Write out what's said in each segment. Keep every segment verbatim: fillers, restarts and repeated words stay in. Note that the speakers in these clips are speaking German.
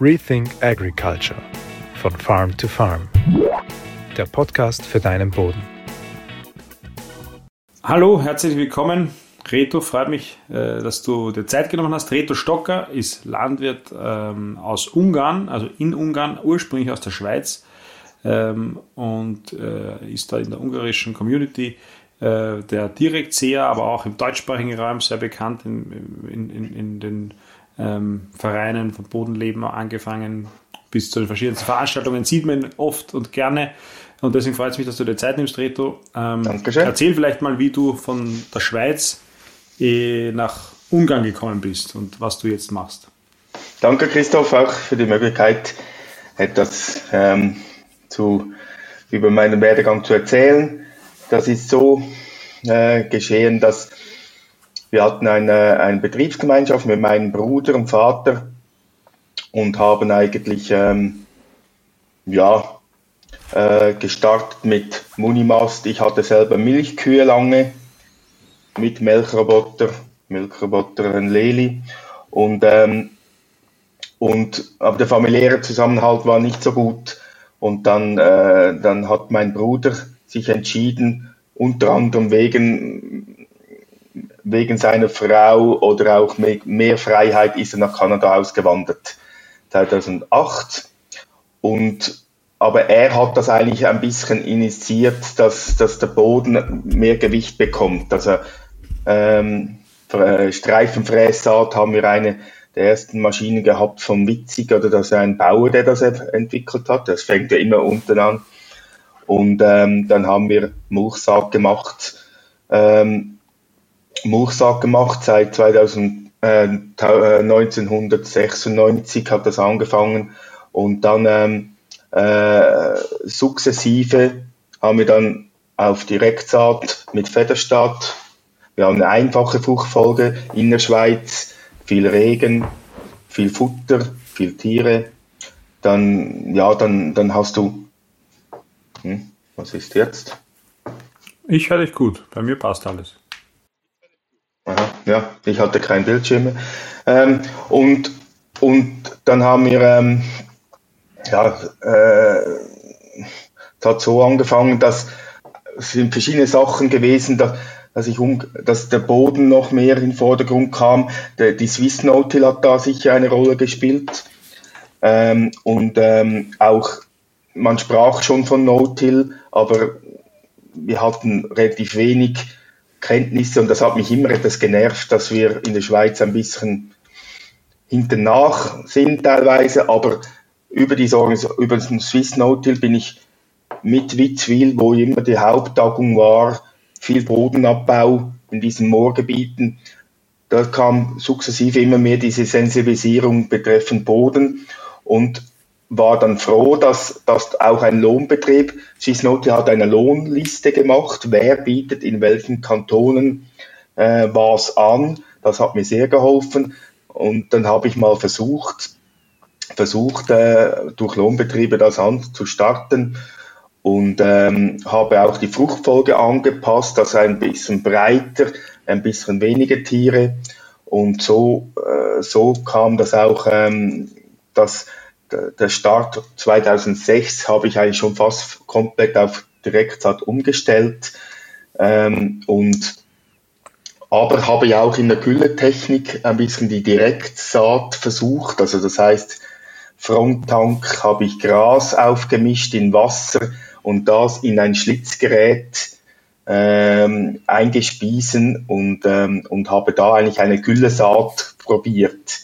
Rethink Agriculture – Von Farm to Farm. Der Podcast für deinen Boden. Hallo, herzlich willkommen. Reto, freut mich, dass du dir Zeit genommen hast. Reto Stocker ist Landwirt aus Ungarn, also in Ungarn, ursprünglich aus der Schweiz und ist da in der ungarischen Community der Direktsaat, aber auch im deutschsprachigen Raum sehr bekannt in, in, in, in den ähm, Vereinen vom Bodenleben angefangen bis zu den verschiedensten Veranstaltungen, sieht man oft und gerne. Und deswegen freut es mich, dass du dir Zeit nimmst, Reto. Ähm, Dankeschön. Erzähl vielleicht mal, wie du von der Schweiz eh nach Ungarn gekommen bist und was du jetzt machst. Danke, Christoph, auch für die Möglichkeit, etwas ähm, zu, über meinen Werdegang zu erzählen. Das ist so äh, geschehen, dass wir hatten eine, eine Betriebsgemeinschaft mit meinem Bruder und Vater und haben eigentlich ähm, ja, äh, gestartet mit Munimast. Ich hatte selber Milchkühe lange mit Melkroboter, Milchroboter und Lely. Und, ähm, und, aber der familiäre Zusammenhalt war nicht so gut. Und dann, äh, dann hat mein Bruder sich entschieden, unter anderem wegen, wegen seiner Frau oder auch mehr, mehr Freiheit, ist er nach Kanada ausgewandert, zweitausendacht. Und, aber er hat das eigentlich ein bisschen initiiert, dass, dass der Boden mehr Gewicht bekommt. Also ähm, Streifenfrässaat haben wir eine der ersten Maschinen gehabt von Witzig, oder das ist ein Bauer, der das entwickelt hat. Das fängt ja immer unten an. Und ähm, dann haben wir Mulchsaat gemacht, ähm, Mulchsaat gemacht seit zweitausend, äh, neunzehnhundertsechsundneunzig hat das angefangen, und dann ähm, äh, sukzessive haben wir dann auf Direktsaat mit Federstaat, wir haben eine einfache Fruchtfolge in der Schweiz, viel Regen, viel Futter, viel Tiere, dann, ja, dann, dann hast du... Was ist jetzt? Ich höre dich gut, bei mir passt alles. Aha, ja, ich hatte keinen Bildschirm mehr. Ähm, und, und dann haben wir, ähm, ja, äh, es hat so angefangen, dass es sind verschiedene Sachen gewesen, dass, dass, ich um, dass der Boden noch mehr in den Vordergrund kam. Der, die Swiss No-Till hat da sicher eine Rolle gespielt. Ähm, und ähm, auch Man sprach schon von No-Till, aber wir hatten relativ wenig Kenntnisse, und das hat mich immer etwas genervt, dass wir in der Schweiz ein bisschen hinten nach sind teilweise, aber über, die, über den Swiss No-Till bin ich mit Witzwil, wo immer die Haupttagung war, viel Bodenabbau in diesen Moorgebieten, da kam sukzessive immer mehr diese Sensibilisierung betreffend Boden, und war dann froh, dass, dass auch ein Lohnbetrieb, Swissnoti hat eine Lohnliste gemacht, wer bietet in welchen Kantonen äh, was an. Das hat mir sehr geholfen, und dann habe ich mal versucht, versucht äh, durch Lohnbetriebe das anzustarten, und ähm, habe auch die Fruchtfolge angepasst, also ein bisschen breiter, ein bisschen weniger Tiere, und so, äh, so kam das auch, ähm, dass der Start zweitausendsechs habe ich eigentlich schon fast komplett auf Direktsaat umgestellt, ähm, und aber habe ja auch in der Gülletechnik ein bisschen die Direktsaat versucht, also das heißt, Fronttank habe ich Gras aufgemischt in Wasser und das in ein Schlitzgerät ähm, eingespiesen und, ähm, und habe da eigentlich eine Güllesaat probiert.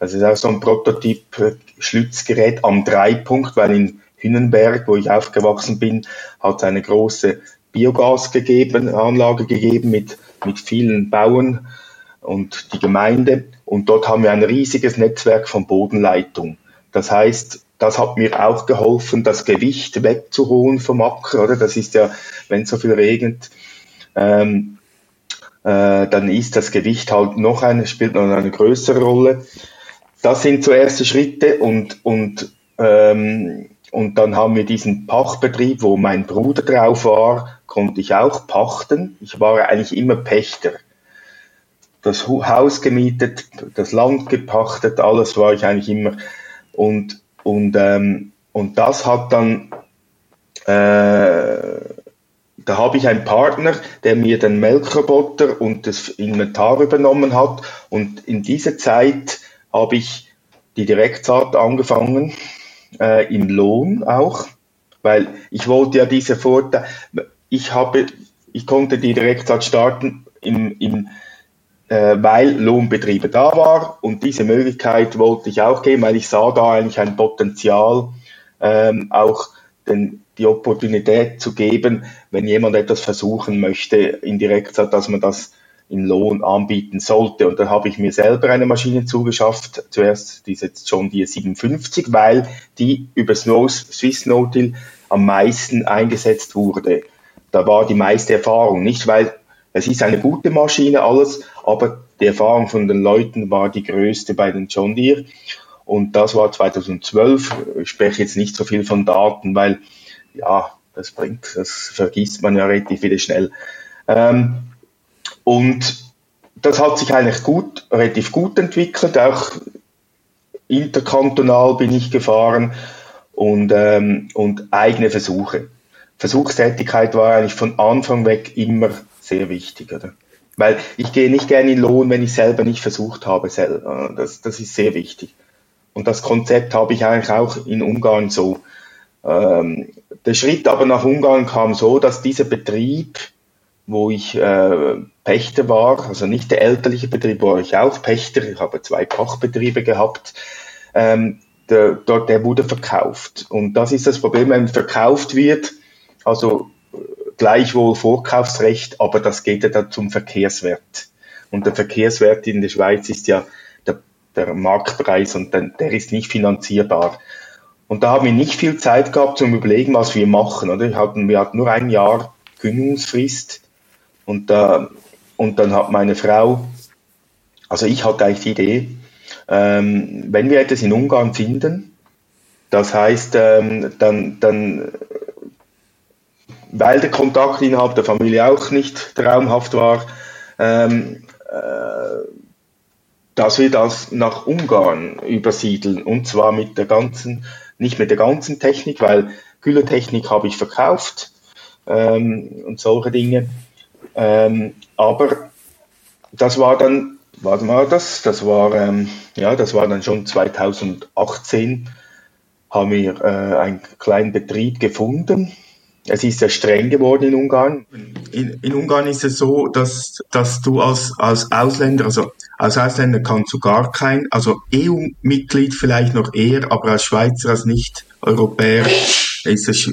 Das ist auch so ein Prototyp-Schlitzgerät am Dreipunkt, weil in Hünnenberg, wo ich aufgewachsen bin, hat es eine große Biogas gegeben, Anlage gegeben mit, mit vielen Bauern und die Gemeinde. Und dort haben wir ein riesiges Netzwerk von Bodenleitung. Das heißt, das hat mir auch geholfen, das Gewicht wegzuholen vom Acker, oder? Das ist ja, wenn so viel regnet, ähm, äh, dann ist das Gewicht halt noch eine, spielt noch eine größere Rolle. Das sind so erste Schritte, und, und, ähm, und dann haben wir diesen Pachtbetrieb, wo mein Bruder drauf war, konnte ich auch pachten. Ich war eigentlich immer Pächter. Das Haus gemietet, das Land gepachtet, alles war ich eigentlich immer Und, und, ähm, und das hat dann, äh, da habe ich einen Partner, der mir den Melkroboter und das Inventar übernommen hat. Und in dieser Zeit habe ich die Direktsaat angefangen, äh, im Lohn auch, weil ich wollte ja diese Vorteile, ich habe, ich konnte die Direktsaat starten, im, im, äh, weil Lohnbetriebe da war, und diese Möglichkeit wollte ich auch geben, weil ich sah da eigentlich ein Potenzial, ähm, auch den die Opportunität zu geben, wenn jemand etwas versuchen möchte in Direktsaat, dass man das im Lohn anbieten sollte. Und da habe ich mir selber eine Maschine zugeschafft, zuerst diese John Deere siebenundfünfzig, weil die über Swiss No-Till am meisten eingesetzt wurde. Da war die meiste Erfahrung, nicht weil es ist eine gute Maschine alles, aber die Erfahrung von den Leuten war die größte bei den John Deere. Und das war zweitausendzwölf. Ich spreche jetzt nicht so viel von Daten, weil ja, das bringt, das vergisst man ja relativ wieder schnell. Ähm, und das hat sich eigentlich gut, relativ gut entwickelt, auch interkantonal bin ich gefahren und, ähm, und eigene Versuche. Versuchstätigkeit war eigentlich von Anfang weg immer sehr wichtig, oder? Weil ich gehe nicht gerne in Lohn, wenn ich selber nicht versucht habe. Das, das ist sehr wichtig. Und das Konzept habe ich eigentlich auch in Ungarn so. Ähm, der Schritt aber nach Ungarn kam so, dass dieser Betrieb, wo ich äh, Pächter war, also nicht der elterliche Betrieb, war ich auch Pächter, ich habe zwei Pachtbetriebe gehabt, ähm, der, der, der wurde verkauft. Und das ist das Problem, wenn verkauft wird, also gleichwohl Vorkaufsrecht, aber das geht ja dann zum Verkehrswert. Und der Verkehrswert in der Schweiz ist ja der, der Marktpreis, und der, der ist nicht finanzierbar. Und da haben wir nicht viel Zeit gehabt zum Überlegen, was wir machen, oder? Wir hatten, wir hatten nur ein Jahr Kündigungsfrist. Und, äh, und dann hat meine Frau, also ich hatte eigentlich die Idee, ähm, wenn wir etwas in Ungarn finden, das heißt, ähm, dann, dann, weil der Kontakt innerhalb der Familie auch nicht traumhaft war, ähm, äh, dass wir das nach Ungarn übersiedeln, und zwar mit der ganzen, nicht mit der ganzen Technik, weil Gülletechnik habe ich verkauft ähm, und solche Dinge. Ähm, aber das war dann, warte mal, das, das war ähm, ja, das war dann schon zweitausendachtzehn, haben wir äh, einen kleinen Betrieb gefunden. Es ist sehr streng geworden in Ungarn. In, in Ungarn ist es so, dass, dass du als, als Ausländer, also als Ausländer kannst du gar kein, also E U-Mitglied vielleicht noch eher, aber als Schweizer, als Nicht-Europäer ist es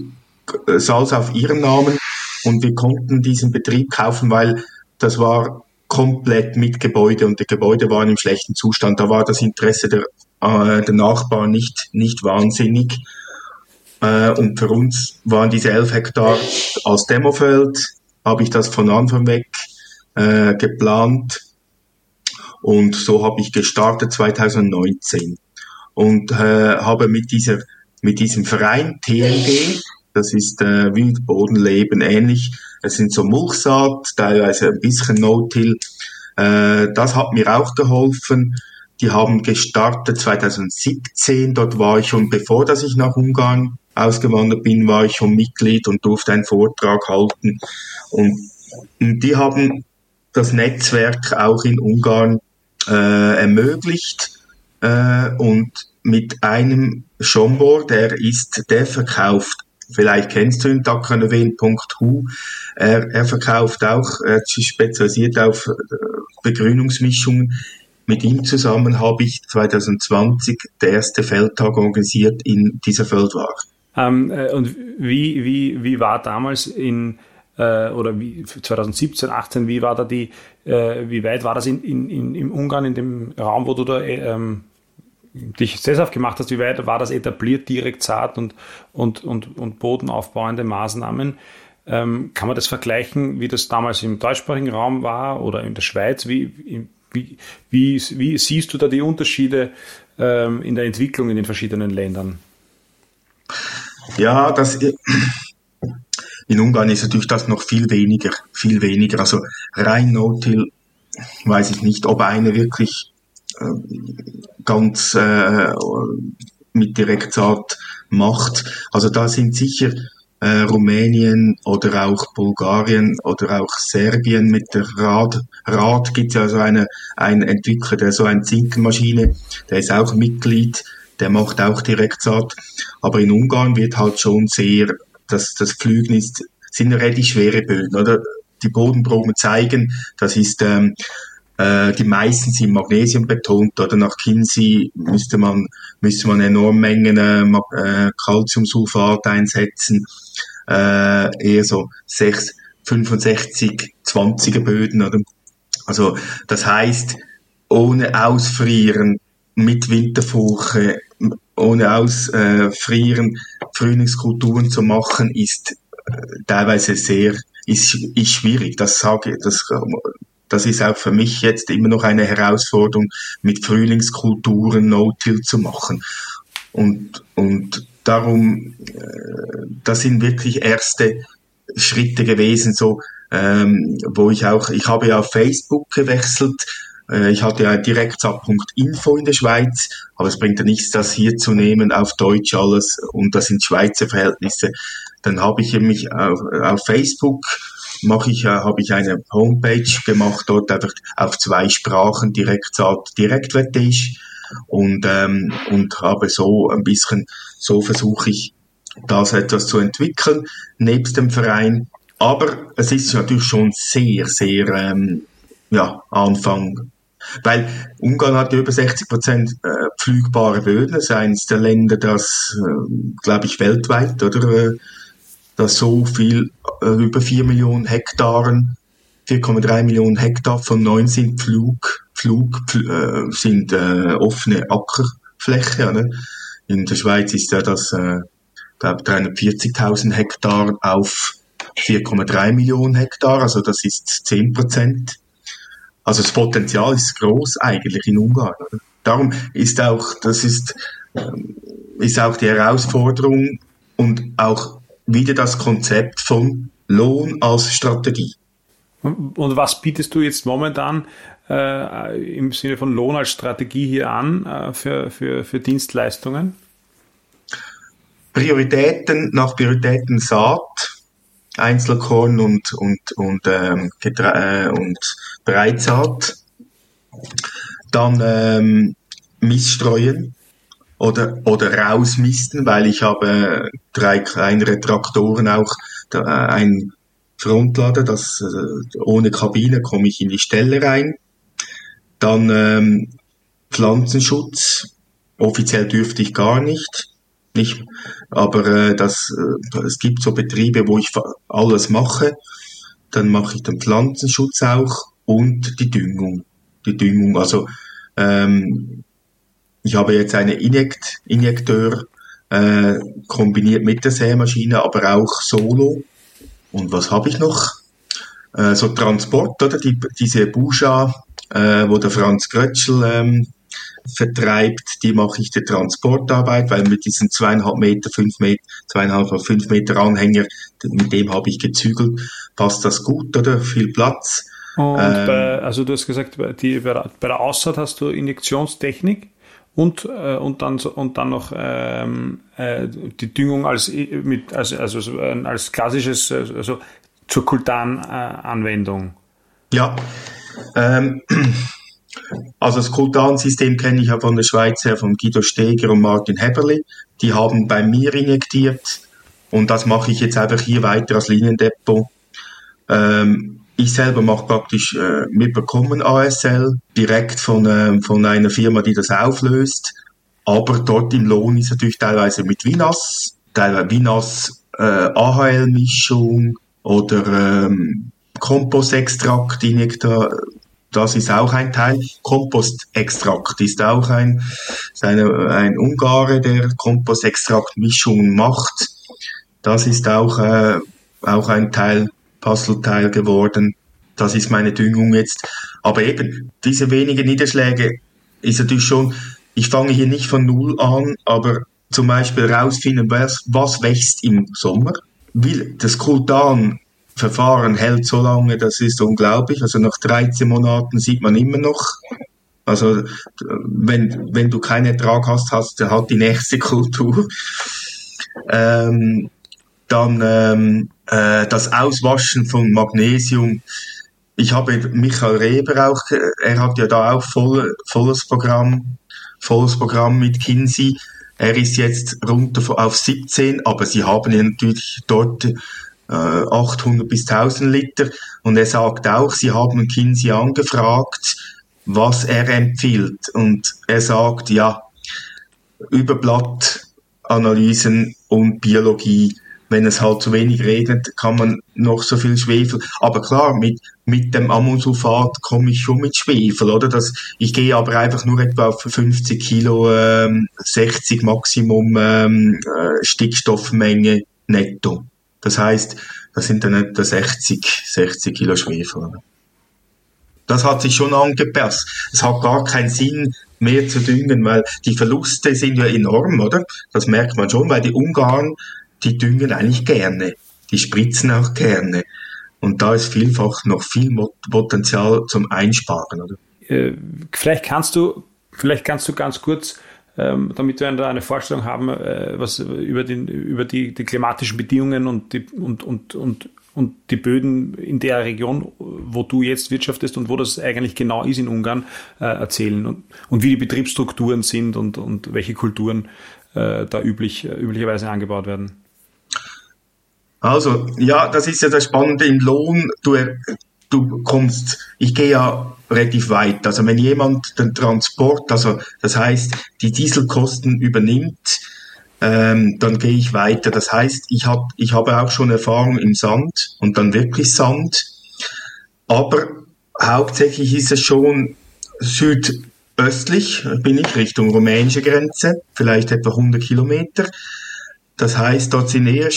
Salz auf ihren Namen. Und wir konnten diesen Betrieb kaufen, weil das war komplett mit Gebäude, und die Gebäude waren im schlechten Zustand. Da war das Interesse der, äh, der Nachbarn nicht, nicht wahnsinnig. Und für uns waren diese elf Hektar als Demofeld, habe ich das von Anfang weg äh, geplant, und so habe ich gestartet zweitausendneunzehn und äh, habe mit dieser mit diesem Verein T L G, das ist äh, Wildbodenleben ähnlich, es sind so Mulchsaat, teilweise ein bisschen No-Till, äh, das hat mir auch geholfen. Die haben gestartet zweitausendsiebzehn, dort war ich schon, bevor dass ich nach Ungarn ausgewandert bin, war ich schon Mitglied und durfte einen Vortrag halten. Und, und die haben das Netzwerk auch in Ungarn äh, ermöglicht. Äh, und mit einem Schombor, der ist, der verkauft, vielleicht kennst du ihn, takranewel punkt h u, er, er verkauft auch, er ist spezialisiert auf Begrünungsmischungen. Mit ihm zusammen habe ich zweitausendzwanzig den ersten Feldtag organisiert in dieser Feldwar. Ähm, und wie, wie, wie war damals in, äh, oder wie, zweitausendsiebzehn, achtzehn, wie war da die, äh, wie weit war das in, in, in, in Ungarn, in dem Raum, wo du da ähm, dich sesshaft gemacht hast, wie weit war das etabliert, Direktsaat und, und, und, und bodenaufbauende Maßnahmen? Ähm, kann man das vergleichen, wie das damals im deutschsprachigen Raum war oder in der Schweiz, wie in, Wie, wie, wie siehst du da die Unterschiede ähm, in der Entwicklung in den verschiedenen Ländern? Ja, das, in Ungarn ist natürlich das noch viel weniger, viel weniger. Also rein No-Till weiß ich nicht, ob eine wirklich äh, ganz äh, mit Direktsaat macht. Also da sind sicher äh, Rumänien oder auch Bulgarien oder auch Serbien mit der R A T. R A T gibt es ja also eine, einen Entwickler, der so eine Zinkmaschine, der ist auch Mitglied, der macht auch Direktsaat. Aber in Ungarn wird halt schon sehr, das, das Pflügen ist, sind relativ schwere Böden, oder? Die Bodenproben zeigen, das ist, ähm, äh, die meisten sind Magnesium betont, oder nach Kinsey müsste man, müsste man enorme Mengen äh, Calciumsulfat einsetzen, äh, eher so sechs, fünfundsechzig, zwanziger Böden, oder? Also, das heißt, ohne Ausfrieren, mit Winterfurche, ohne Ausfrieren, Frühlingskulturen zu machen, ist teilweise sehr, ist, ist schwierig. Das sage, das, das ist auch für mich jetzt immer noch eine Herausforderung, mit Frühlingskulturen No-Till zu machen. Und, und darum, das sind wirklich erste Schritte gewesen, so, ähm, wo ich auch, ich habe ja auf Facebook gewechselt. Ich hatte ja direktsaat Punkt info in der Schweiz, aber es bringt ja nichts, das hier zu nehmen, auf Deutsch alles, und das sind Schweizer Verhältnisse. Dann habe ich mich auf, auf Facebook, mache ich, habe ich eine Homepage gemacht, dort einfach auf zwei Sprachen, Direktsaat, Direktwettisch, und, ähm, und habe so ein bisschen, so versuche ich, das etwas zu entwickeln, nebst dem Verein. Aber es ist natürlich schon sehr, sehr, ähm, ja, Anfang. Weil Ungarn hat über sechzig Prozent pflügbare Böden. Das ist eines der Länder, das, glaube ich, weltweit, oder, dass so viel, über vier Millionen Hektaren, vier Komma drei Millionen Hektar von neun sind Pflug, Pflug, Pflug sind äh, offene Ackerfläche, oder? In der Schweiz ist ja das, äh, glaube dreihundertvierzigtausend Hektar auf vier Komma drei Millionen Hektar. Also das ist zehn Prozent. Also das Potenzial ist groß eigentlich in Ungarn. Darum ist auch, das ist, ist auch die Herausforderung und auch wieder das Konzept von Lohn als Strategie. Und was bietest du jetzt momentan äh, im Sinne von Lohn als Strategie hier an äh, für, für, für Dienstleistungen? Prioritäten, nach Prioritäten Saat, Einzelkorn und und und ähm, Getre- äh, und Breitsaat, dann ähm, Miststreuen oder oder rausmisten, weil ich habe drei kleinere Traktoren auch, da, äh, ein Frontlader, das äh, ohne Kabine komme ich in die Ställe rein, dann ähm, Pflanzenschutz, offiziell dürfte ich gar nicht. Nicht, aber äh, das, äh, es gibt so Betriebe, wo ich fa- alles mache, dann mache ich den Pflanzenschutz auch und die Düngung. Die Düngung, also ähm, ich habe jetzt eine Injekt, Injekteur äh, kombiniert mit der Sämaschine, aber auch solo. Und was habe ich noch? Äh, so Transport, oder? Die, diese Buscha, äh, wo der Franz Grötschel ähm, vertreibt, die mache ich der Transportarbeit, weil mit diesen zweieinhalb Meter, fünf Meter, zweieinhalb oder fünf Meter Anhänger, mit dem habe ich gezügelt, passt das gut, oder? Viel Platz. Und ähm, bei, also du hast gesagt, die, bei der Aussaat hast du Injektionstechnik und, äh, und, dann, und dann noch ähm, äh, die Düngung als, mit, als, also, als klassisches, also zur Kultan-Anwendung. Ja, ähm, also das Kultan-System kenne ich ja von der Schweiz her, von Guido Steger und Martin Heberli. Die haben bei mir injektiert und das mache ich jetzt einfach hier weiter als Liniendepot. Ähm, ich selber mache praktisch äh, mitbekommen A S L, direkt von, äh, von einer Firma, die das auflöst. Aber dort im Lohn ist natürlich teilweise mit Vinas, teilweise Vinas äh, A H L-Mischung oder ähm, Kompostextrakt injektiert. Das ist auch ein Teil. Kompostextrakt ist auch ein, ist eine, ein Ungare, der Kompostextrakt-Mischungen macht. Das ist auch, äh, auch ein Teil, Puzzleteil geworden. Das ist meine Düngung jetzt. Aber eben, diese wenigen Niederschläge ist natürlich schon, ich fange hier nicht von Null an, aber zum Beispiel herausfinden, was, was wächst im Sommer. Will das Kultan Verfahren hält so lange, das ist unglaublich. Also nach dreizehn Monaten sieht man immer noch, Also wenn, wenn du keinen Ertrag hast, hast du halt die nächste Kultur. Ähm, dann ähm, äh, das Auswaschen von Magnesium. Ich habe Michael Reber auch, er hat ja da auch voll, volles Programm, volles Programm mit Kinsey. Er ist jetzt runter auf siebzehn, aber sie haben ja natürlich dort äh, achthundert bis tausend Liter. Und er sagt auch, sie haben Kinsey angefragt, was er empfiehlt. Und er sagt, ja, über Blattanalysen und Biologie, wenn es halt zu wenig regnet, kann man noch so viel Schwefel. Aber klar, mit, mit dem Ammonsulfat komme ich schon mit Schwefel, oder? Das, ich gehe aber einfach nur etwa auf fünfzig Kilo, ähm, sechzig Maximum ähm, Stickstoffmenge netto. Das heißt, das sind dann etwa sechzig Kilo Schwefel, oder? Das hat sich schon angepasst. Es hat gar keinen Sinn mehr zu düngen, weil die Verluste sind ja enorm, oder? Das merkt man schon, weil die Ungarn, die düngen eigentlich gerne. Die spritzen auch gerne. Und da ist vielfach noch viel Potenzial zum Einsparen, oder? Äh, vielleicht kannst du, vielleicht kannst du ganz kurz, ähm, damit wir eine Vorstellung haben, äh, was über, den, über die, die klimatischen Bedingungen und die, und, und, und Und die Böden in der Region, wo du jetzt wirtschaftest und wo das eigentlich genau ist in Ungarn, äh, erzählen und, und wie die Betriebsstrukturen sind und, und welche Kulturen äh, da üblich, üblicherweise angebaut werden. Also, ja, das ist ja das Spannende im Lohn. Du, du kommst, ich gehe ja relativ weit. Also, wenn jemand den Transport, also das heißt, die Dieselkosten übernimmt, Ähm, dann gehe ich weiter. Das heißt, ich habe ich habe auch schon Erfahrung im Sand und dann wirklich Sand. Aber hauptsächlich ist es schon südöstlich, bin ich Richtung rumänische Grenze, vielleicht etwa hundert Kilometer. Das heißt, dort sind eher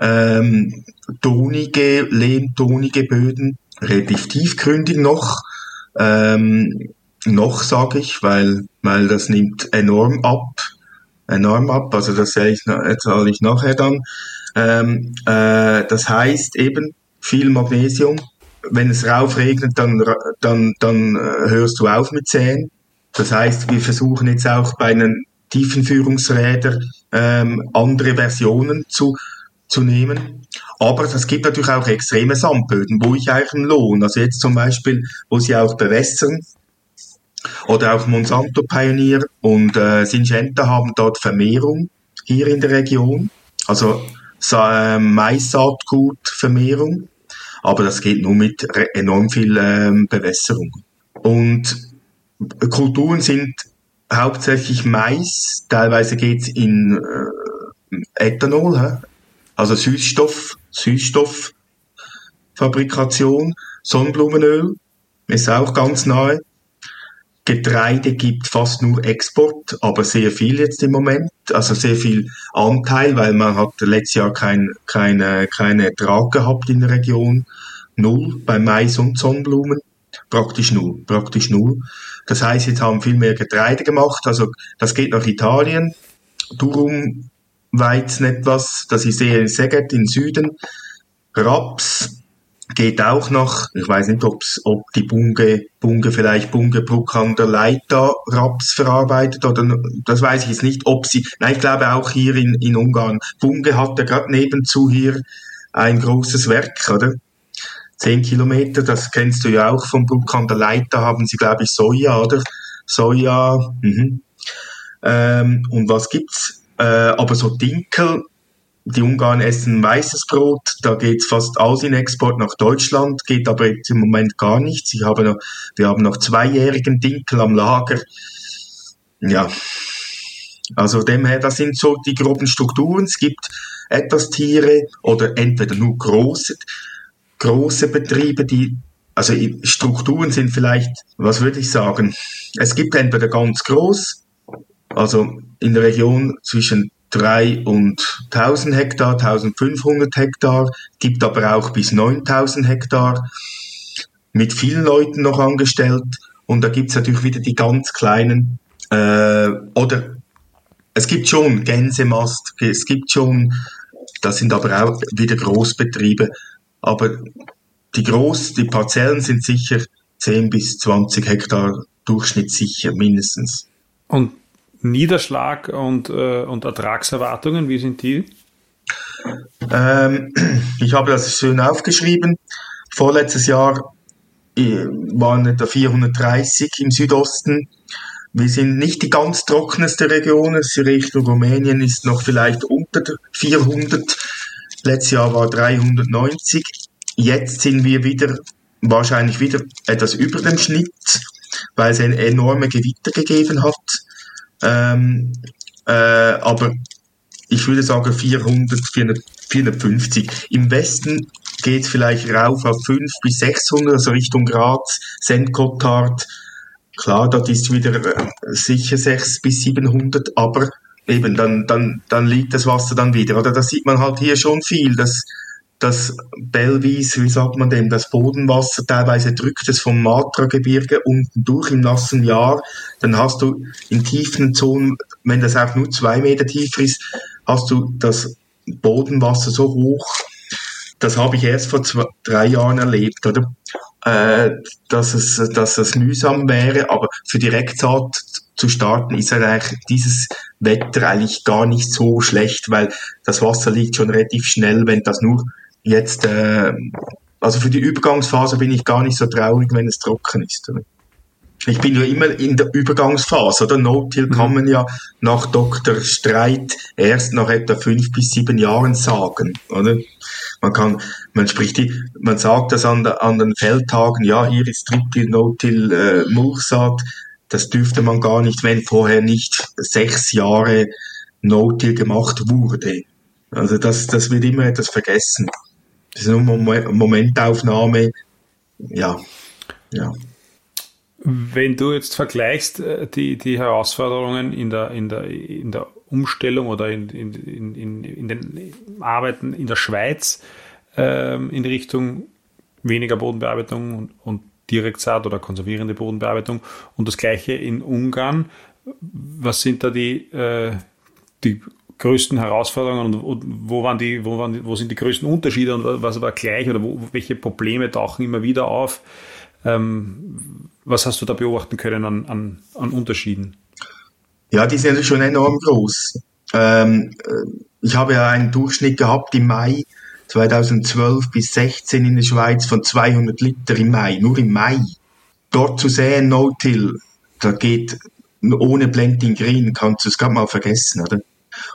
ähm, tonige, lehmtonige Böden, relativ tiefgründig noch. Ähm, noch sage ich, weil, weil das nimmt enorm ab. enorm ab, also das erzähle ich nachher dann. Ähm, äh, das heißt eben viel Magnesium. Wenn es rauf regnet, dann, dann, dann hörst du auf mit Säen. Das heißt, wir versuchen jetzt auch bei den Tiefenführungsrädern ähm, andere Versionen zu, zu nehmen. Aber es gibt natürlich auch extreme Sandböden, wo ich eigentlich einen Lohn, also jetzt zum Beispiel, wo sie auch bewässern, oder auch Monsanto Pioneer und äh, Syngenta haben dort Vermehrung hier in der Region. Also äh, Mais-Saatgut-Vermehrung. Aber das geht nur mit re- enorm viel ähm, Bewässerung. Und Kulturen sind hauptsächlich Mais. Teilweise geht es in äh, Ethanol, hä? Also Süßstoff, Süßstofffabrikation. Sonnenblumenöl ist auch ganz nahe. Getreide gibt fast nur Export, aber sehr viel jetzt im Moment, also sehr viel Anteil, weil man hat letztes Jahr keinen kein, kein Ertrag gehabt in der Region, null, bei Mais und Sonnenblumen, praktisch null, praktisch null. Das heißt, jetzt haben viel mehr Getreide gemacht, also das geht nach Italien, Durum, Weizen etwas, das ist eher in Szeged im Süden, Raps, geht auch noch, ich weiß nicht, ob's, ob die Bunge, Bunge vielleicht Bunge, Bruck an der Leita Raps verarbeitet oder, das weiß ich jetzt nicht, ob sie, nein, ich glaube auch hier in, in Ungarn. Bunge hat ja gerade nebenzu hier ein großes Werk, oder? Zehn Kilometer, das kennst du ja auch von Bruck an der Leita, haben sie, glaube ich, Soja, oder? Soja, mhm. Ähm, und was gibt's? Äh, aber so Dinkel, die Ungarn essen weißes Brot, da geht fast alles in Export nach Deutschland, geht aber jetzt im Moment gar nichts. Ich habe noch, wir haben noch zweijährigen Dinkel am Lager. Ja, also dem her, das sind so die groben Strukturen. Es gibt etwas Tiere oder entweder nur große, große Betriebe, die, also Strukturen sind vielleicht, was würde ich sagen, es gibt entweder ganz groß, also in der Region zwischen drei und tausend Hektar, eintausendfünfhundert Hektar, gibt aber auch bis neuntausend Hektar, mit vielen Leuten noch angestellt. Und da gibt es natürlich wieder die ganz kleinen, äh, oder es gibt schon Gänsemast, es gibt schon, das sind aber auch wieder Großbetriebe, aber die groß, die Parzellen sind sicher zehn bis zwanzig Hektar durchschnittssicher mindestens. Und Niederschlag und, äh, und Ertragserwartungen, wie sind die? Ähm, ich habe das schön aufgeschrieben. Vorletztes Jahr waren etwa vierhundertdreißig im Südosten. Wir sind nicht die ganz trockenste Region. Richtung Rumänien ist noch vielleicht unter vierhundert. Letztes Jahr war dreihundertneunzig. Jetzt sind wir wieder wahrscheinlich wieder etwas über dem Schnitt, weil es eine enorme Gewitter gegeben hat. Ähm, äh, aber ich würde sagen vierhundert, vierhundertfünfzig. Im Westen geht es vielleicht rauf auf fünfhundert bis sechshundert, also Richtung Graz, Sankt Gotthard. Klar, dort ist wieder sicher sechshundert bis siebenhundert, aber eben, dann, dann, dann liegt das Wasser dann wieder. Oder das sieht man halt hier schon viel, dass das Bellwies, wie sagt man dem, das Bodenwasser teilweise drückt es vom Matra-Gebirge unten durch im nassen Jahr. Dann hast du in tiefen Zonen, wenn das auch nur zwei Meter tiefer ist, hast du das Bodenwasser so hoch. Das habe ich erst vor zwei, drei Jahren erlebt, oder? Äh, dass es, dass es mühsam wäre, aber für Direktsaat zu starten ist eigentlich dieses Wetter eigentlich gar nicht so schlecht, weil das Wasser liegt schon relativ schnell, wenn das nur jetzt, äh, also für die Übergangsphase bin ich gar nicht so traurig, wenn es trocken ist. Oder? Ich bin ja immer in der Übergangsphase, oder? No-Till kann man ja nach Doktor Streit erst nach etwa fünf bis sieben Jahren sagen, oder? Man kann, man spricht die, man sagt das an, der, an den Feldtagen, ja, hier ist Drittel No-Till äh, Mulchsaat. Das dürfte man gar nicht, wenn vorher nicht sechs Jahre No-Till gemacht wurde. Also das, das wird immer etwas vergessen. Das ist nur eine Momentaufnahme. Ja, ja. Wenn du jetzt vergleichst die, die Herausforderungen in der, in der, in der Umstellung oder in, in, in, in den Arbeiten in der Schweiz ähm, in Richtung weniger Bodenbearbeitung und, und Direktsaat oder konservierende Bodenbearbeitung und das gleiche in Ungarn, was sind da die, äh, die größten Herausforderungen und, und wo, waren die, wo, waren die, wo sind die größten Unterschiede und was war gleich oder wo, welche Probleme tauchen immer wieder auf? Ähm, was hast du da beobachten können an, an, an Unterschieden? Ja, die sind schon enorm groß. Ähm, ich habe ja einen Durchschnitt gehabt im Mai zweitausendzwölf bis sechzehn in der Schweiz von zweihundert Liter im Mai, nur im Mai. Dort zu säen, No-Till, da geht ohne Planting Green, kannst du es gerade mal vergessen, oder?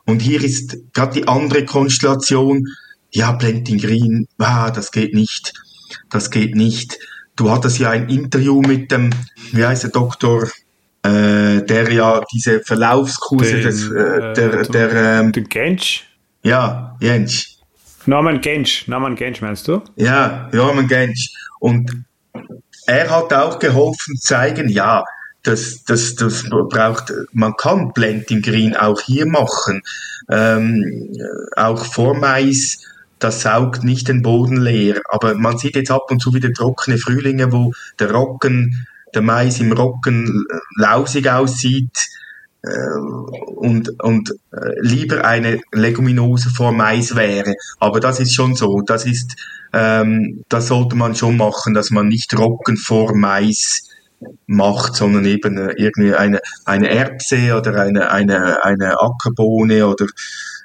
Und hier ist gerade die andere Konstellation, ja, Planting Green, ah, das geht nicht, das geht nicht. Du hattest ja ein Interview mit dem, wie heißt der Doktor, äh, der ja diese Verlaufskurse den, des, äh, der, äh, der, ähm, den Gensch? Ja, Gensch. Norman Gensch, Norman Gensch meinst du? Ja, Norman Gensch. Und er hat auch geholfen zeigen, ja, das, das, das braucht, man kann Planting Green auch hier machen, ähm, auch Vormais. Das saugt nicht den Boden leer, aber man sieht jetzt ab und zu wieder trockene Frühlinge, wo der Roggen, der Mais im Roggen lausig aussieht und, und lieber eine Leguminose vor Mais wäre. Aber das ist schon so, das ist, ähm, das sollte man schon machen, dass man nicht Roggen vor Mais macht, sondern eben irgendwie eine, eine Erbse oder eine, eine, eine Ackerbohne oder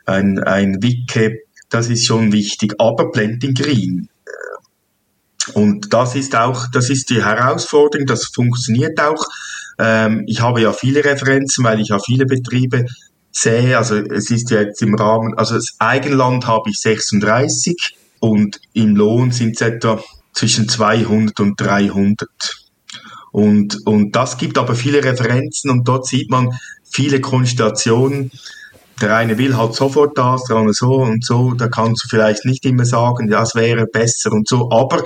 ein, ein Wicke. Das ist schon wichtig, aber Planting Green. Und das ist auch, das ist die Herausforderung, das funktioniert auch. Ähm, ich habe ja viele Referenzen, weil ich ja viele Betriebe sehe. Also es ist jetzt im Rahmen, also das Eigenland habe ich sechsunddreißig und im Lohn sind es etwa zwischen zweihundert und dreihundert. Und, und das gibt aber viele Referenzen und dort sieht man viele Konstellationen. Der eine will halt sofort das, der andere so und so, da kannst du vielleicht nicht immer sagen, ja, es wäre besser und so, aber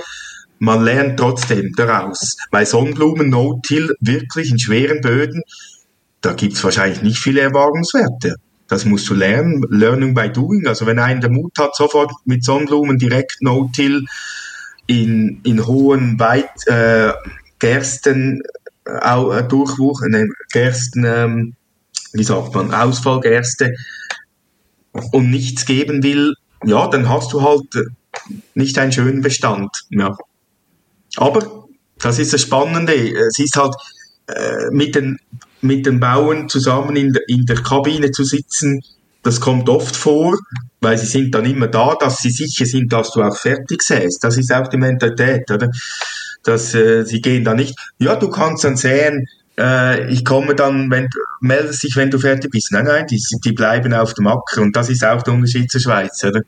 man lernt trotzdem daraus, weil Sonnenblumen, No-Till, wirklich in schweren Böden, da gibt's wahrscheinlich nicht viele Erfahrungswerte. Das musst du lernen, Learning by Doing, also wenn einer den Mut hat, sofort mit Sonnenblumen direkt No-Till in, in hohen, weit, äh, Gersten, äh, durchwuchern, äh, Gersten, ähm, wie sagt man, Ausfallgerste und nichts geben will, ja, dann hast du halt nicht einen schönen Bestand. Ja. Aber das ist das Spannende. Es ist halt, äh, mit, den, mit den Bauern zusammen in, de, in der Kabine zu sitzen, das kommt oft vor, weil sie sind dann immer da, dass sie sicher sind, dass du auch fertig säst. Das ist auch die Mentalität, oder? Dass äh, sie gehen dann nicht, ja, du kannst dann säen, äh, ich komme dann, wenn du, meldest dich, wenn du fertig bist. Nein, nein, die, die bleiben auf dem Acker und das ist auch der Unterschied zur Schweiz, oder?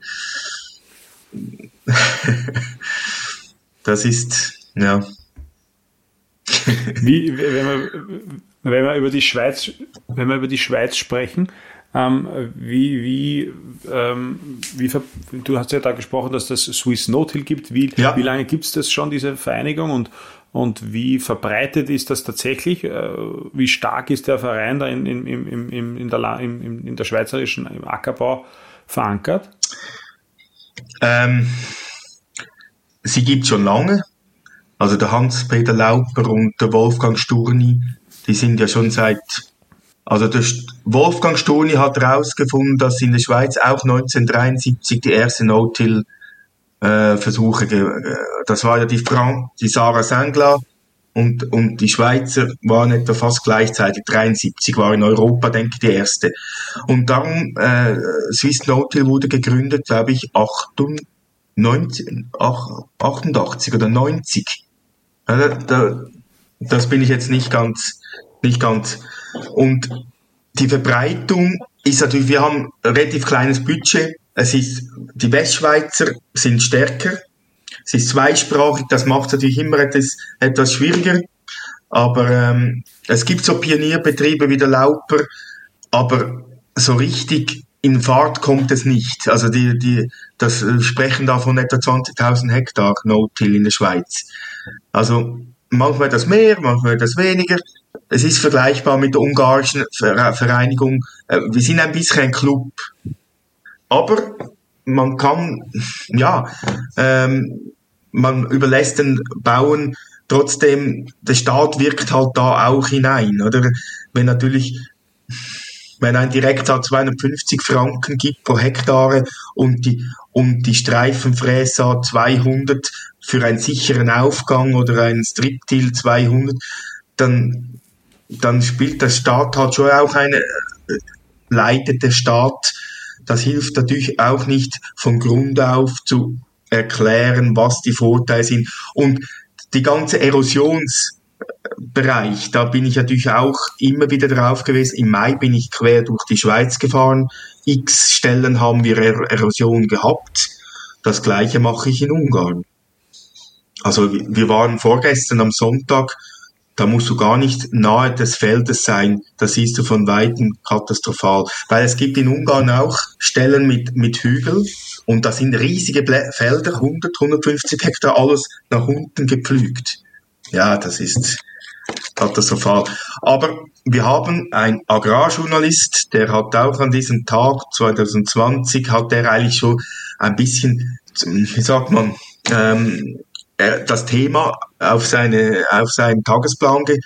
Das ist, ja. Wie, wenn wir, wenn wir über die Schweiz, wenn wir über die Schweiz sprechen, ähm, wie, wie, ähm, wie, du hast ja da gesprochen, dass das Swiss No-Till gibt. Wie, ja. wie lange gibt es das schon, diese Vereinigung, und, und wie verbreitet ist das tatsächlich? Äh, wie stark ist der Verein da in, in, in, in, in, der, in, in der schweizerischen im Ackerbau verankert? Ähm, sie gibt es schon lange. Also der Hans-Peter Lauper und der Wolfgang Sturni, die sind ja schon seit... Also der St- Wolfgang Sturni hat herausgefunden, dass in der Schweiz auch neunzehnhundertdreiundsiebzig die ersten No-Till-Versuche... Äh, ge- das war ja die Fran- die Sarah Sengla und, und die Schweizer waren etwa fast gleichzeitig. dreiundsiebzig war in Europa, denke ich, die erste. Und darum, äh, Swiss No-Till wurde gegründet, glaube ich, achtundneunzig, achtundachtzig oder neunzig. Das bin ich jetzt nicht ganz, nicht ganz. Und die Verbreitung ist natürlich, wir haben ein relativ kleines Budget. Es ist, die Westschweizer sind stärker. Es ist zweisprachig, das macht es natürlich immer etwas, etwas schwieriger. Aber, ähm, es gibt so Pionierbetriebe wie der Lauper, aber so richtig in Fahrt kommt es nicht. Also, die, die, das sprechen da von etwa zwanzigtausend Hektar No-Till in der Schweiz. Also, manchmal das mehr, manchmal das weniger. Es ist vergleichbar mit der ungarischen Vereinigung. Wir sind ein bisschen ein Club. Aber man kann, ja, ähm, man überlässt den Bauern trotzdem, der Staat wirkt halt da auch hinein, oder? Wenn natürlich, wenn ein Direktsaat zweihundertfünfzig Franken gibt pro Hektare und die, und die Streifenfrässaat zweihundert für einen sicheren Aufgang oder einen Striptil zweihundert, dann, dann spielt der Staat halt schon auch eine, leitet der Staat, das hilft natürlich auch nicht von Grund auf zu erklären, was die Vorteile sind. Und die ganze Erosions- Bereich, da bin ich natürlich auch immer wieder drauf gewesen. Im Mai bin ich quer durch die Schweiz gefahren. X Stellen haben wir er- Erosion gehabt. Das Gleiche mache ich in Ungarn. Also wir waren vorgestern am Sonntag, da musst du gar nicht nahe des Feldes sein. Das siehst du von Weitem katastrophal. Weil es gibt in Ungarn auch Stellen mit, mit Hügeln und da sind riesige Blä- Felder, hundert, hundertfünfzig Hektar, alles nach unten gepflügt. Ja, das ist katastrophal. Aber wir haben einen Agrarjournalist, der hat auch an diesem Tag zwanzig zwanzig, hat der eigentlich schon ein bisschen, wie sagt man, ähm, das Thema auf, seine, auf seinen Tagesplan ge-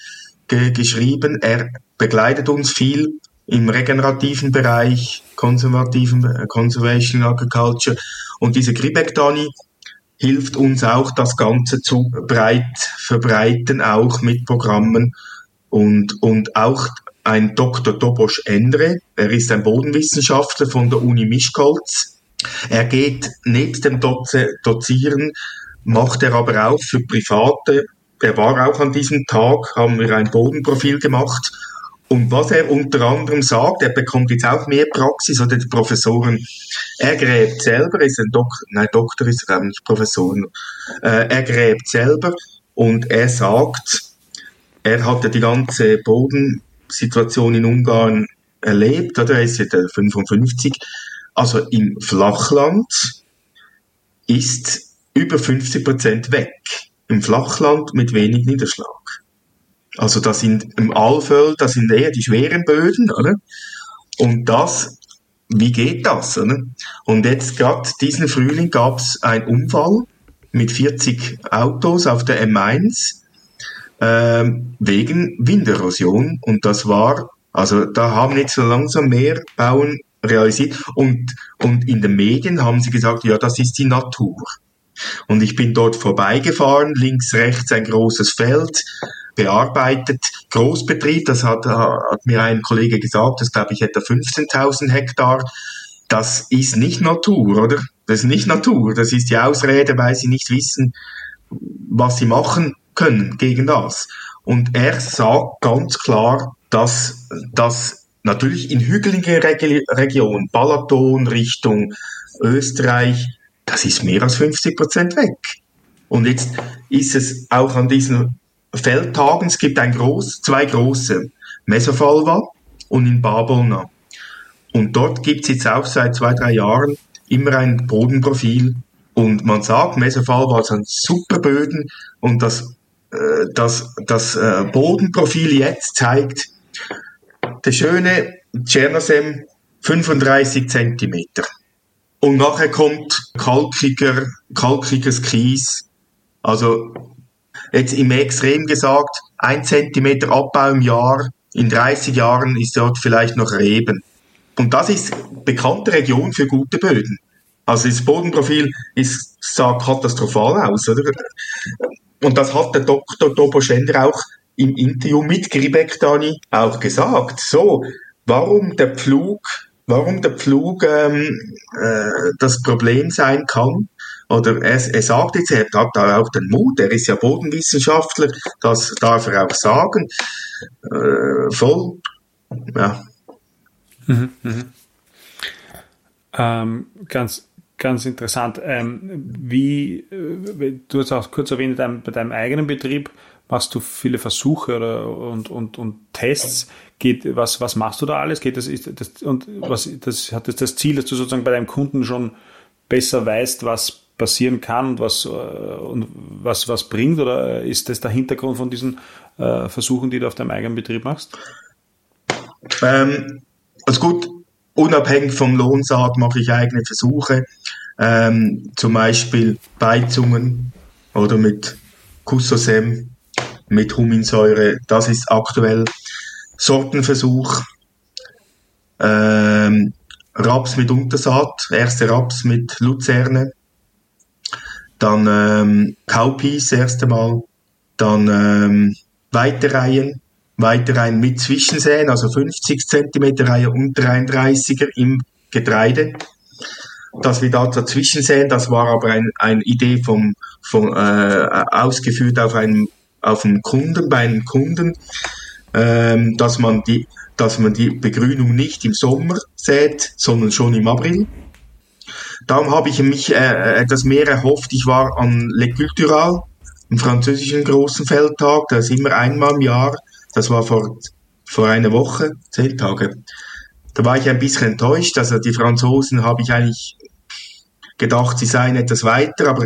ge- geschrieben. Er begleitet uns viel im regenerativen Bereich, konservativen, Conservation Agriculture. Und diese Gribek Dani hilft uns auch, das Ganze zu breit verbreiten, auch mit Programmen und, und auch ein Doktor Dobosch Endre. Er ist ein Bodenwissenschaftler von der Uni Mischkolz. Er geht neben dem Doze- Dozieren, macht er aber auch für Private. Er war auch an diesem Tag, haben wir ein Bodenprofil gemacht. Und was er unter anderem sagt, er bekommt jetzt auch mehr Praxis, oder die Professoren, er gräbt selber, ist ein Doktor, nein, Doktor ist er nicht, Professoren, äh, er gräbt selber und er sagt, er hat ja die ganze Bodensituation in Ungarn erlebt, oder, er ist jetzt fünfundfünfzig, also im Flachland ist über fünfzig Prozent weg, im Flachland mit wenig Niederschlag. Also das sind im Alföld, das sind eher die schweren Böden, oder? Und das, wie geht das, oder? Und jetzt gerade diesen Frühling gab es einen Unfall mit vierzig Autos auf der M eins äh, wegen Winderosion. Und das war, also da haben jetzt so langsam mehr Bauern realisiert. Und, und in den Medien haben sie gesagt, ja, das ist die Natur. Und ich bin dort vorbeigefahren, links, rechts ein großes Feld, bearbeitet. Großbetrieb, das hat, hat mir ein Kollege gesagt, das glaube ich etwa fünfzehntausend Hektar. Das ist nicht Natur, oder? Das ist nicht Natur, das ist die Ausrede, weil sie nicht wissen, was sie machen können gegen das. Und er sagt ganz klar, dass das natürlich in hügeliger Regi- Region, Balaton Richtung Österreich, das ist mehr als fünfzig Prozent weg. Und jetzt ist es auch an diesen Feldtagen, es gibt ein groß, zwei große, Mezőfalva und in Babona. Und dort gibt es jetzt auch seit zwei, drei Jahren immer ein Bodenprofil. Und man sagt, Mezőfalva sind super Böden und das, äh, das, das äh, Bodenprofil jetzt zeigt, der schöne Tschernosem fünfunddreißig Zentimeter. Und nachher kommt kalkiger, kalkiges Kies. Also jetzt im Extrem gesagt, ein Zentimeter Abbau im Jahr, in dreißig Jahren ist dort vielleicht noch Reben. Und das ist bekannte Region für gute Böden. Also das Bodenprofil ist, sah katastrophal aus, oder? Und das hat der Doktor Dobosch Endre auch im Interview mit Gribek Dani auch gesagt. So, warum der Pflug, warum der Pflug ähm, äh, das Problem sein kann, oder er, er sagt jetzt, er hat da auch den Mut, er ist ja Bodenwissenschaftler, das darf er auch sagen, äh, voll, ja. Mhm, mhm. Ähm, ganz, ganz interessant. Ähm, wie, du hast auch kurz erwähnt, bei deinem eigenen Betrieb machst du viele Versuche oder, und, und, und Tests. Geht, was, was machst du da alles? Geht das, ist das, und was, das hat das, das Ziel, dass du sozusagen bei deinem Kunden schon besser weißt, was passieren kann und was, und was, was bringt? Oder ist das der Hintergrund von diesen äh, Versuchen, die du auf deinem eigenen Betrieb machst? Ähm, also gut, unabhängig vom Lohnsaat mache ich eigene Versuche. Ähm, zum Beispiel Beizungen oder mit Kussosem, mit Huminsäure, das ist aktuell. Sortenversuch, ähm, Raps mit Untersaat, erste Raps mit Luzerne, dann ähm, Cowpeas erste Mal, dann ähm, Weiterreihen, Weiterreihen mit Zwischensäen, also fünfzig Zentimeter Reihe und dreiunddreißiger im Getreide. Dass wir da dazwischen säen, das war aber eine ein Idee vom, vom äh, ausgeführt auf einem auf einen Kunden, bei einem Kunden, ähm, dass man die, dass man die Begrünung nicht im Sommer sät, sondern schon im April. Darum habe ich mich äh, etwas mehr erhofft. Ich war an Le Cultural, einem französischen großen Feldtag, das ist immer einmal im Jahr, das war vor, vor einer Woche, zehn Tage. Da war ich ein bisschen enttäuscht, also die Franzosen habe ich eigentlich gedacht, sie seien etwas weiter, aber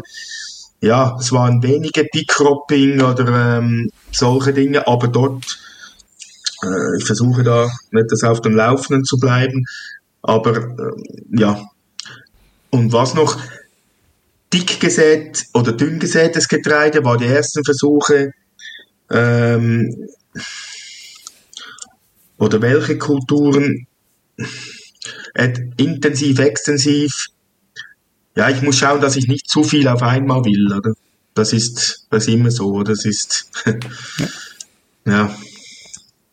ja, es waren wenige Pickropping oder ähm, solche Dinge, aber dort, äh, ich versuche da etwas auf dem Laufenden zu bleiben, aber äh, ja. Und was noch, dick gesät oder dünn gesätes Getreide war die ersten Versuche, ähm, oder welche Kulturen, intensiv, extensiv. Ja, ich muss schauen, dass ich nicht zu viel auf einmal will, oder? Das ist, das ist immer so, das ist, ja.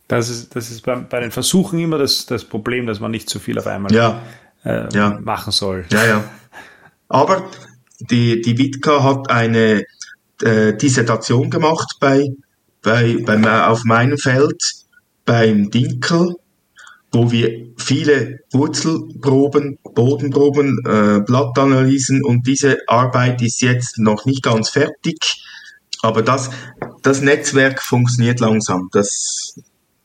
Das ist, das ist bei, bei den Versuchen immer das, das Problem, dass man nicht zu viel auf einmal ja. Äh, ja. machen soll. Ja, ja. Aber die, die Witka hat eine äh, Dissertation gemacht bei, bei, beim, auf meinem Feld, beim Dinkel, wo wir viele Wurzelproben, Bodenproben, äh, Blattanalysen und diese Arbeit ist jetzt noch nicht ganz fertig, aber das, das Netzwerk funktioniert langsam, das,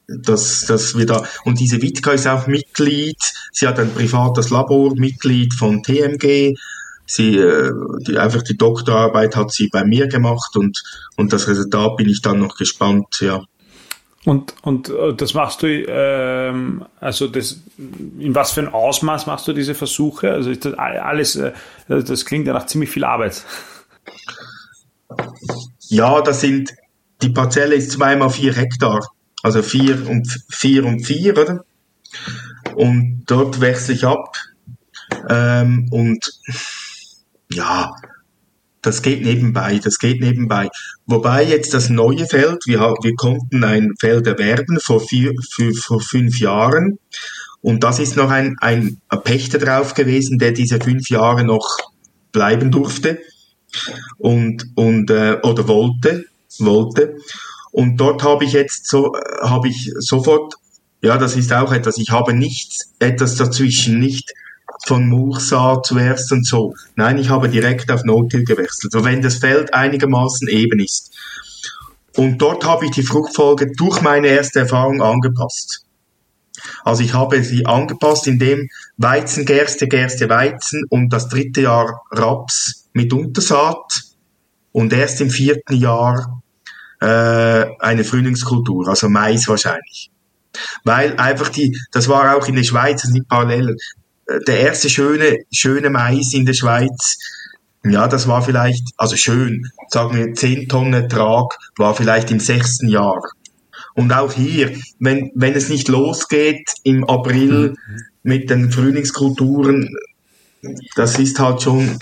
das, das wir da, und diese Witka ist auch Mitglied, sie hat ein privates Labor, Mitglied von T L G, sie, äh, die, einfach die Doktorarbeit hat sie bei mir gemacht und, und das Resultat bin ich dann noch gespannt, ja. Und, und das machst du, ähm, also das, in was für ein Ausmaß machst du diese Versuche? Also ist das alles, äh, das klingt ja nach ziemlich viel Arbeit. Ja, das sind, die Parzelle ist zwei mal vier Hektar, also vier und vier und vier, oder? Und dort wechsle ich ab ähm, und ja, Das geht nebenbei, das geht nebenbei. Wobei jetzt das neue Feld, wir, wir konnten ein Feld erwerben vor, vier, für, vor fünf Jahren und das ist noch ein, ein Pächter drauf gewesen, der diese fünf Jahre noch bleiben durfte und, und, äh, oder wollte, wollte. Und dort habe ich jetzt so, habe ich sofort, ja, das ist auch etwas, ich habe nichts, etwas dazwischen, nicht von Mulchsaat zuerst und so. Nein, ich habe direkt auf No-Till gewechselt, also wenn das Feld einigermaßen eben ist. Und dort habe ich die Fruchtfolge durch meine erste Erfahrung angepasst. Also ich habe sie angepasst, indem Weizen, Gerste, Gerste, Weizen und das dritte Jahr Raps mit Untersaat und erst im vierten Jahr äh, eine Frühlingskultur, also Mais wahrscheinlich. Weil einfach die, das war auch in der Schweiz, das sind Parallelen, der erste schöne, schöne Mais in der Schweiz, ja, das war vielleicht, also schön, sagen wir zehn Tonnen Ertrag, war vielleicht im sechsten Jahr. Und auch hier, wenn, wenn es nicht losgeht im April mit den Frühlingskulturen, das ist halt schon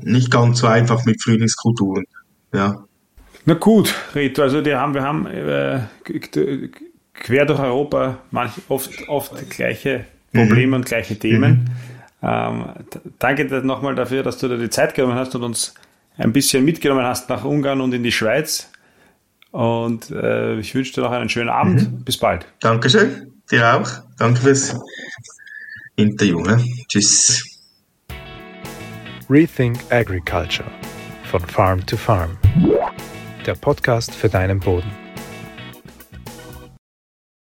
nicht ganz so einfach mit Frühlingskulturen, ja. Na gut, Reto, also wir haben, wir haben äh, quer durch Europa manch, oft, oft gleiche Probleme und gleiche Themen. Mhm. Ähm, danke nochmal dafür, dass du dir die Zeit genommen hast und uns ein bisschen mitgenommen hast nach Ungarn und in die Schweiz. Und äh, ich wünsche dir noch einen schönen Abend. Mhm. Bis bald. Dankeschön. Dir auch. Danke fürs Interview. Ne? Tschüss. Rethink Agriculture. Von Farm to Farm. Der Podcast für deinen Boden.